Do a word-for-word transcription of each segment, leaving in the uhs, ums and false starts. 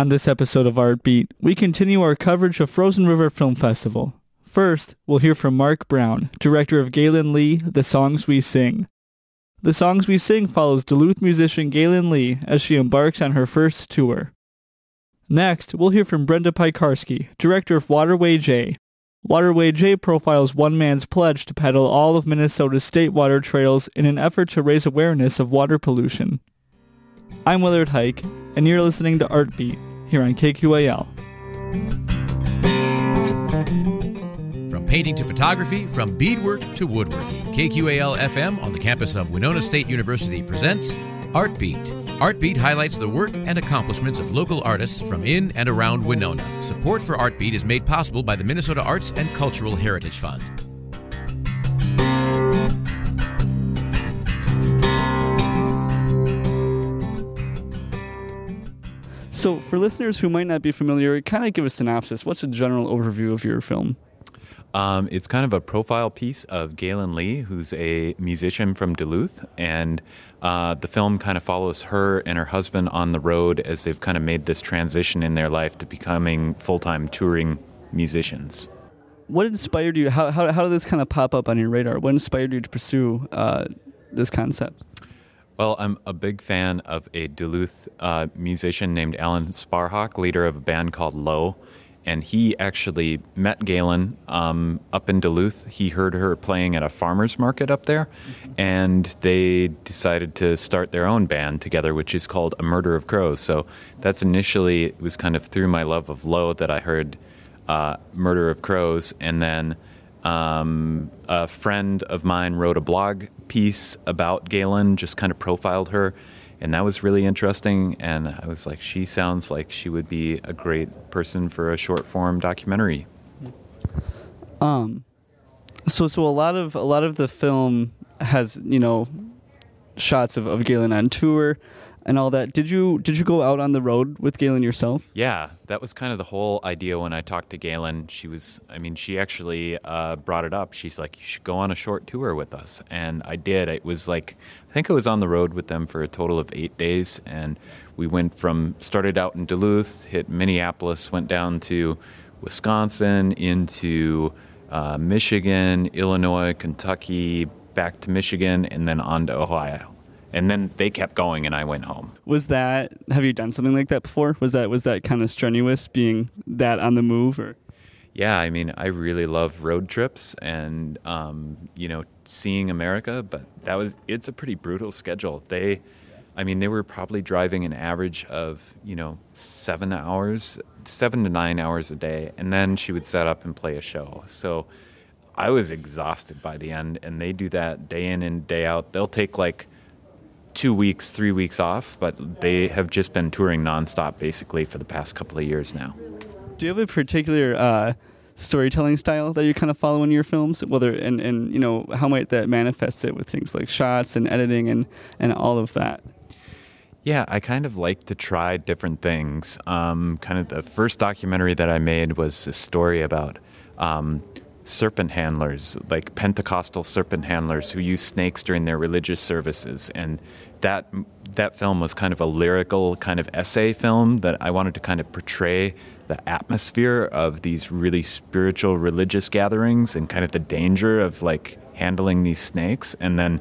On this episode of Art Beat, we continue our coverage of Frozen River Film Festival. First, we'll hear from Mark Brown, director of Galen Lee, The Songs We Sing. The Songs We Sing follows Duluth musician Galen Lee as she embarks on her first tour. Next, we'll hear from Brenda Piekarski, director of Waterway J. Waterway J profiles one man's pledge to pedal all of Minnesota's state water trails in an effort to raise awareness of water pollution. I'm Willard Hike, and you're listening to Art Beat here on K Q A L. From painting to photography, from beadwork to woodworking, K Q A L F M on the campus of Winona State University presents Art Beat. Art Beat highlights the work and accomplishments of local artists from in and around Winona. Support for Art Beat is made possible by the Minnesota Arts and Cultural Heritage Fund. So for listeners who might not be familiar, kind of give a synopsis. What's a general overview of your film? Um, it's kind of a profile piece of Galen Lee, who's a musician from Duluth. And uh, the film kind of follows her and her husband on the road as they've kind of made this transition in their life to becoming full-time touring musicians. What inspired you? How, how, how did this kind of pop up on your radar? What inspired you to pursue uh, this concept? Well, I'm a big fan of a Duluth uh, musician named Alan Sparhawk, leader of a band called Low, and he actually met Galen um, up in Duluth. He heard her playing at a farmer's market up there, and they decided to start their own band together, which is called A Murder of Crows. So that's initially, it was kind of through my love of Low that I heard uh, Murder of Crows, and then Um, a friend of mine wrote a blog piece about Galen, just kind of profiled her, and that was really interesting. And I was like, she sounds like she would be a great person for a short form documentary. Um, so so a lot of a lot of the film has, you know, shots of, of Galen on tour and all that. Did you did you go out on the road with Galen yourself? Yeah, that was kind of the whole idea when I talked to Galen. She was, I mean, she actually uh, brought it up. She's like, you should go on a short tour with us. And I did. It was like, I think I was on the road with them for a total of eight days. And we went from, started out in Duluth, hit Minneapolis, went down to Wisconsin, into uh, Michigan, Illinois, Kentucky, back to Michigan, and then on to Ohio. And then they kept going, and I went home. Was that? Have you done something like that before? Was that was that kind of strenuous, being that on the move? Or? Yeah, I mean, I really love road trips and um, you know, seeing America, but that was it's a pretty brutal schedule. They, I mean, they were probably driving an average of you know seven hours, seven to nine hours a day, and then she would set up and play a show. So I was exhausted by the end, and they do that day in and day out. They'll take like two weeks, three weeks off, but they have just been touring nonstop basically for the past couple of years now. Do you have a particular uh, storytelling style that you kind of follow in your films? Whether and, and you know, how might that manifest it with things like shots and editing and, and all of that? Yeah, I kind of like to try different things. Um, kind of the first documentary that I made was a story about um, serpent handlers, like Pentecostal serpent handlers who use snakes during their religious services. And that that film was kind of a lyrical kind of essay film that I wanted to kind of portray the atmosphere of these really spiritual religious gatherings and kind of the danger of like handling these snakes. And then,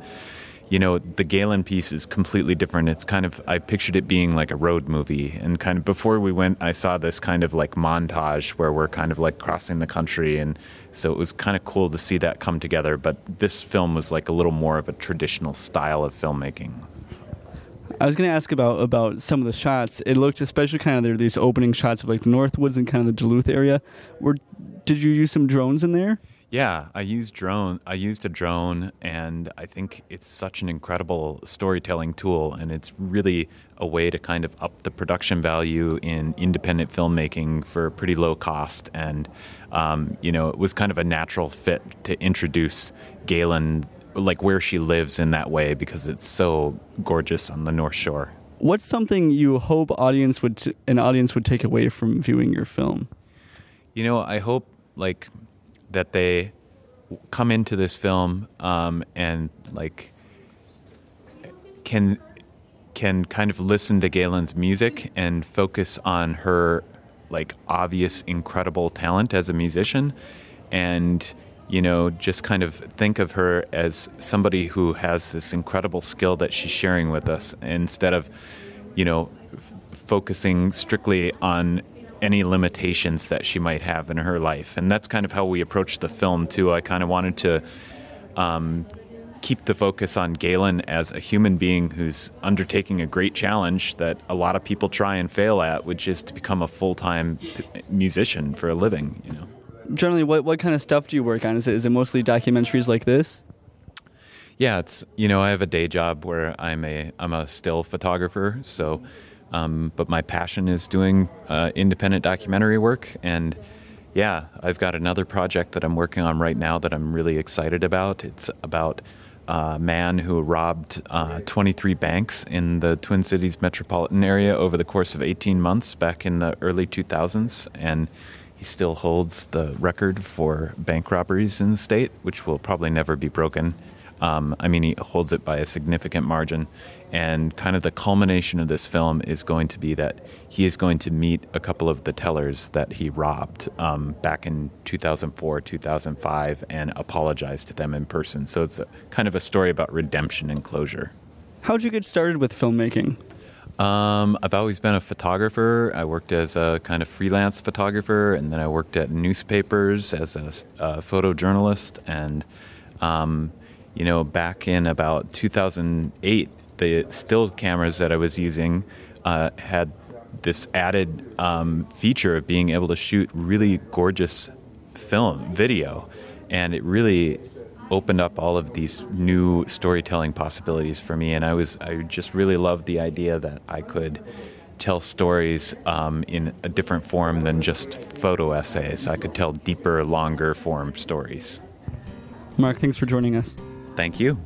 you know, the Galen piece is completely different. It's kind of, I pictured it being like a road movie. And kind of before we went, I saw this kind of like montage where we're kind of like crossing the country. And so it was kind of cool to see that come together. But this film was like a little more of a traditional style of filmmaking. I was going to ask about, about some of the shots. It looked especially kind of, there were these opening shots of like the Northwoods and kind of the Duluth area. Were, did you use some drones in there? Yeah, I used drone. I used a drone, and I think it's such an incredible storytelling tool, and it's really a way to kind of up the production value in independent filmmaking for pretty low cost. And um, you know, it was kind of a natural fit to introduce Galen, like where she lives, in that way because it's so gorgeous on the North Shore. What's something you hope audience would t- an audience would take away from viewing your film? You know, I hope like. that they come into this film um, and like can can kind of listen to Galen's music and focus on her, like, obvious, incredible talent as a musician, and, you know, just kind of think of her as somebody who has this incredible skill that she's sharing with us, instead of, you know, f- focusing strictly on any limitations that she might have in her life. And that's kind of how we approached the film, too. I kind of wanted to um, keep the focus on Galen as a human being who's undertaking a great challenge that a lot of people try and fail at, which is to become a full-time p- musician for a living, you know. Generally, what, what kind of stuff do you work on? Is it, is it mostly documentaries like this? Yeah, it's, you know, I have a day job where I'm a I'm a still photographer, so um, but my passion is doing uh, independent documentary work, and yeah, I've got another project that I'm working on right now that I'm really excited about. It's about a man who robbed uh, twenty-three banks in the Twin Cities metropolitan area over the course of eighteen months back in the early two thousands, and he still holds the record for bank robberies in the state, which will probably never be broken. Um, I mean, he holds it by a significant margin. And kind of the culmination of this film is going to be that he is going to meet a couple of the tellers that he robbed um, back in two thousand four, two thousand five, and apologize to them in person. So it's a, kind of a story about redemption and closure. How'd you get started with filmmaking? Um, I've always been a photographer. I worked as a kind of freelance photographer, and then I worked at newspapers as a, a photojournalist. And, um, you know, back in about two thousand eight, the still cameras that I was using uh, had this added um, feature of being able to shoot really gorgeous film, video, and it really opened up all of these new storytelling possibilities for me. And I was I just really loved the idea that I could tell stories um, in a different form than just photo essays. I could tell deeper, longer form stories. Mark, thanks for joining us. Thank you.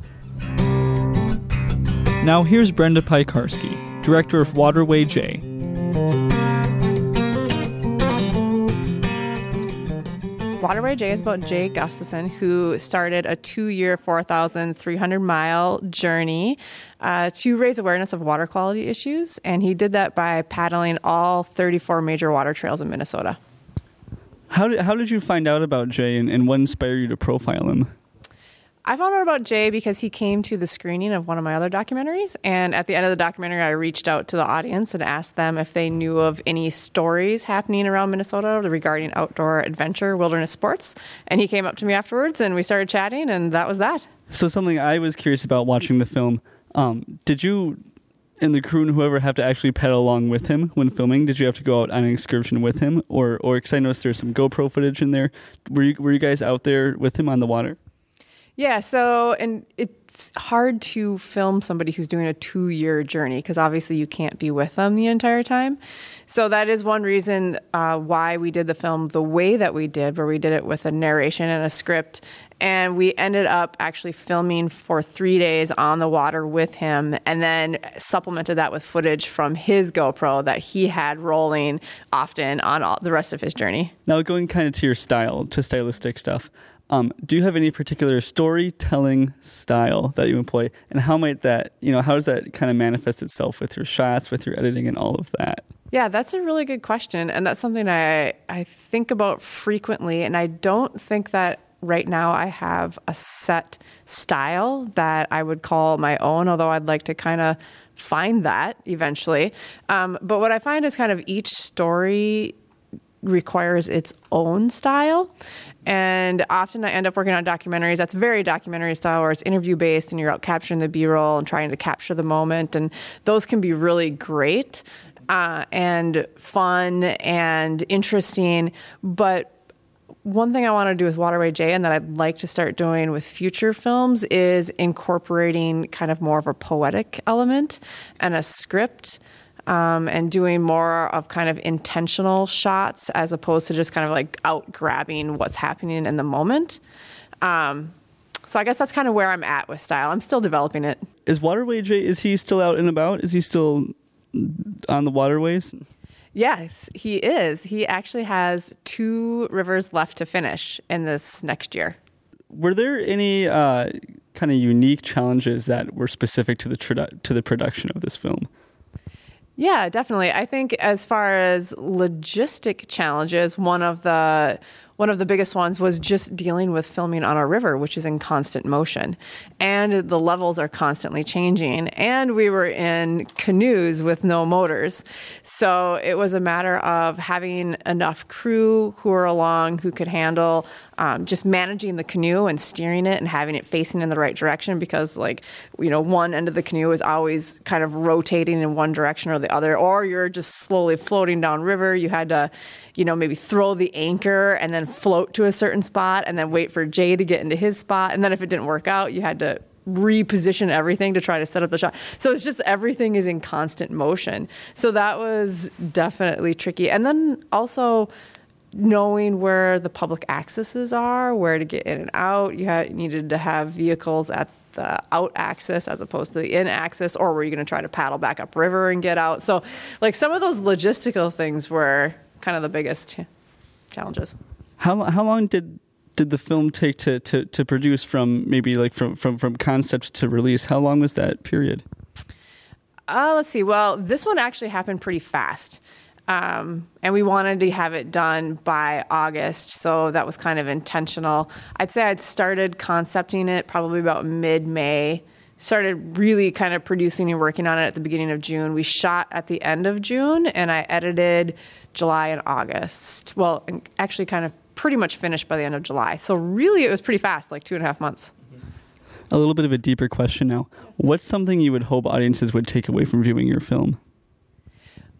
Now here's Brenda Piekarski, director of Waterway J. Waterway J is about Jay Gustafson, who started a two-year, four thousand three hundred mile journey uh, to raise awareness of water quality issues, and he did that by paddling all thirty-four major water trails in Minnesota. How did, how did you find out about Jay, and, and what inspired you to profile him? I found out about Jay because he came to the screening of one of my other documentaries, and at the end of the documentary, I reached out to the audience and asked them if they knew of any stories happening around Minnesota regarding outdoor adventure, wilderness sports, and he came up to me afterwards, and we started chatting, and that was that. So something I was curious about watching the film, um, did you and the crew and whoever have to actually paddle along with him when filming? Did you have to go out on an excursion with him? Or, or because I noticed there's some GoPro footage in there. Were you, were you guys out there with him on the water? Yeah, so, and it's hard to film somebody who's doing a two-year journey because obviously you can't be with them the entire time. So that is one reason uh, why we did the film the way that we did, where we did it with a narration and a script. And we ended up actually filming for three days on the water with him, and then supplemented that with footage from his GoPro that he had rolling often on all, the rest of his journey. Now going kind of to your style, to stylistic stuff, Um, do you have any particular storytelling style that you employ, and how might that, you know, how does that kind of manifest itself with your shots, with your editing, and all of that? Yeah, that's a really good question, and that's something I I think about frequently, and I don't think that right now I have a set style that I would call my own, although I'd like to kind of find that eventually. Um, but what I find is kind of each story requires its own style. And often I end up working on documentaries that's very documentary style, where it's interview based and you're out capturing the B-roll and trying to capture the moment. And those can be really great uh, and fun and interesting. But one thing I want to do with Waterway J, and that I'd like to start doing with future films, is incorporating kind of more of a poetic element and a script. Um, and doing more of kind of intentional shots as opposed to just kind of like out grabbing what's happening in the moment. Um, so I guess that's kind of where I'm at with style. I'm still developing it. Is Waterway J, is he still out and about? Is he still on the waterways? Yes, he is. He actually has two rivers left to finish in this next year. Were there any uh, kind of unique challenges that were specific to the tradu- to the production of this film? Yeah, definitely. I think as far as logistic challenges, one of the one of the biggest ones was just dealing with filming on a river, which is in constant motion. And the levels are constantly changing. And we were in canoes with no motors. So it was a matter of having enough crew who are along, who could handle um, just managing the canoe and steering it and having it facing in the right direction, because, like, you know, one end of the canoe is always kind of rotating in one direction or the other, or you're just slowly floating down river. You had to, you know, maybe throw the anchor and then float to a certain spot and then wait for Jay to get into his spot. And then if it didn't work out, you had to reposition everything to try to set up the shot. So it's just everything is in constant motion. So that was definitely tricky. And then also knowing where the public accesses are, where to get in and out. You had, needed to have vehicles at the out access as opposed to the in access, or were you going to try to paddle back up river and get out? So, like, some of those logistical things were kind of the biggest challenges. How how long did did the film take to, to, to produce from maybe like from, from, from concept to release? How long was that period? Uh, let's see. Well, this one actually happened pretty fast. Um, and we wanted to have it done by August, so that was kind of intentional. I'd say I'd started concepting it probably about mid-May, started really kind of producing and working on it at the beginning of June. We shot at the end of June, and I edited July and August. Well, actually kind of pretty much finished by the end of July. So really it was pretty fast, like two and a half months. A little bit of a deeper question now. What's something you would hope audiences would take away from viewing your film?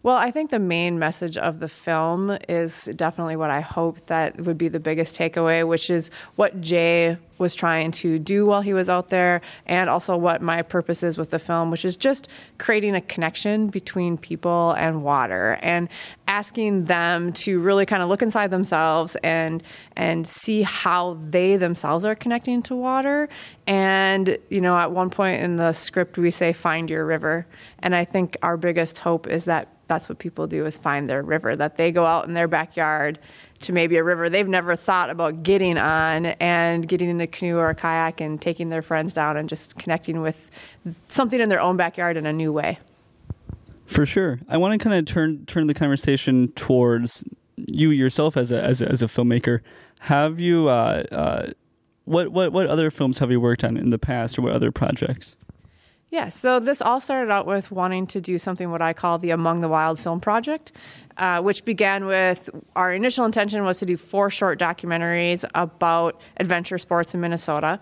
Well, I think the main message of the film is definitely what I hope that would be the biggest takeaway, which is what Jay was trying to do while he was out there, and also what my purpose is with the film, which is just creating a connection between people and water and asking them to really kind of look inside themselves and and see how they themselves are connecting to water. And, you know, at one point in the script we say, find your river. And I think our biggest hope is that that's what people do, is find their river, that they go out in their backyard to maybe a river they've never thought about getting on and getting in a canoe or a kayak and taking their friends down and just connecting with something in their own backyard in a new way. For sure. I want to kind of turn turn the conversation towards you yourself as a as a, as a filmmaker. Have you uh, uh, what what what other films have you worked on in the past, or what other projects? Yeah, so this all started out with wanting to do something what I call the Among the Wild film project, uh, which began with our initial intention was to do four short documentaries about adventure sports in Minnesota.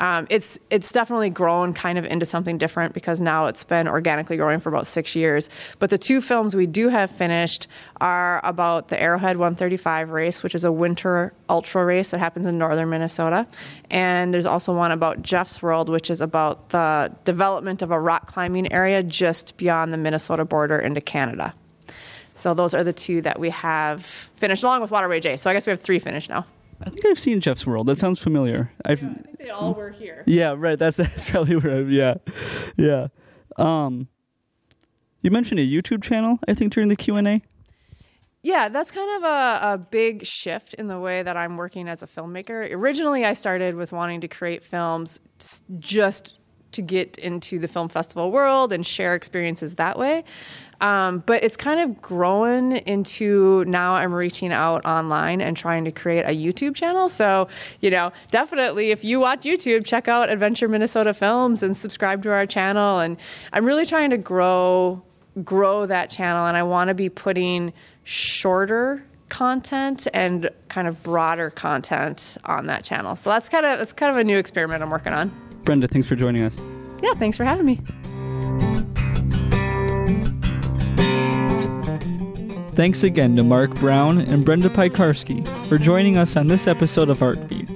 Um, it's it's definitely grown kind of into something different, because now it's been organically growing for about six years. But the two films we do have finished are about the Arrowhead one thirty-five race, which is a winter ultra race that happens in northern Minnesota. And there's also one about Jeff's World, which is about the development of a rock climbing area just beyond the Minnesota border into Canada. So those are the two that we have finished, along with Waterway J. So I guess we have three finished now. I think I've seen Jeff's World. That sounds familiar. I've, yeah, I think they all were here. Yeah, right. That's that's probably where. I'm, yeah, yeah. Um, you mentioned a YouTube channel, I think, during the Q and A. Yeah, that's kind of a, a big shift in the way that I'm working as a filmmaker. Originally, I started with wanting to create films just to get into the film festival world and share experiences that way. Um, but it's kind of grown into now I'm reaching out online and trying to create a YouTube channel. So, you know, definitely if you watch YouTube, check out Adventure Minnesota Films and subscribe to our channel. And I'm really trying to grow, grow that channel. And I want to be putting shorter content and kind of broader content on that channel. So that's kind of, that's kind of a new experiment I'm working on. Brenda, thanks for joining us. Yeah, thanks for having me. Thanks again to Mark Brown and Brenda Piekarski for joining us on this episode of Artbeat.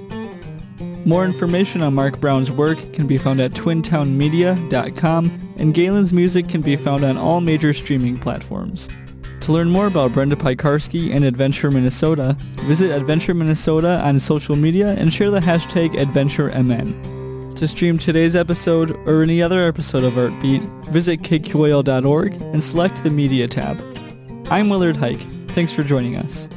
More information on Mark Brown's work can be found at twin town media dot com, and Galen's music can be found on all major streaming platforms. To learn more about Brenda Piekarski and Adventure Minnesota, visit Adventure Minnesota on social media and share the hashtag AdventureMN. To stream today's episode or any other episode of Artbeat, visit k q a l dot org and select the Media tab. I'm Willard Hike. Thanks for joining us.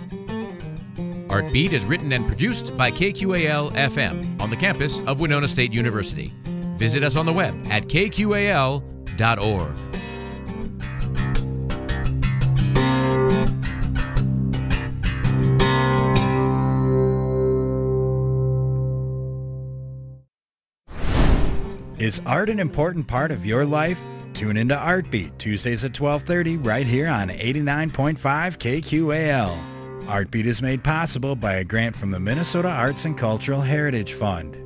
Artbeat is written and produced by K Q A L F M on the campus of Winona State University. Visit us on the web at k q a l dot org. Is art an important part of your life? Tune into Artbeat, Tuesdays at twelve thirty, right here on eighty-nine point five K Q A L. Artbeat is made possible by a grant from the Minnesota Arts and Cultural Heritage Fund.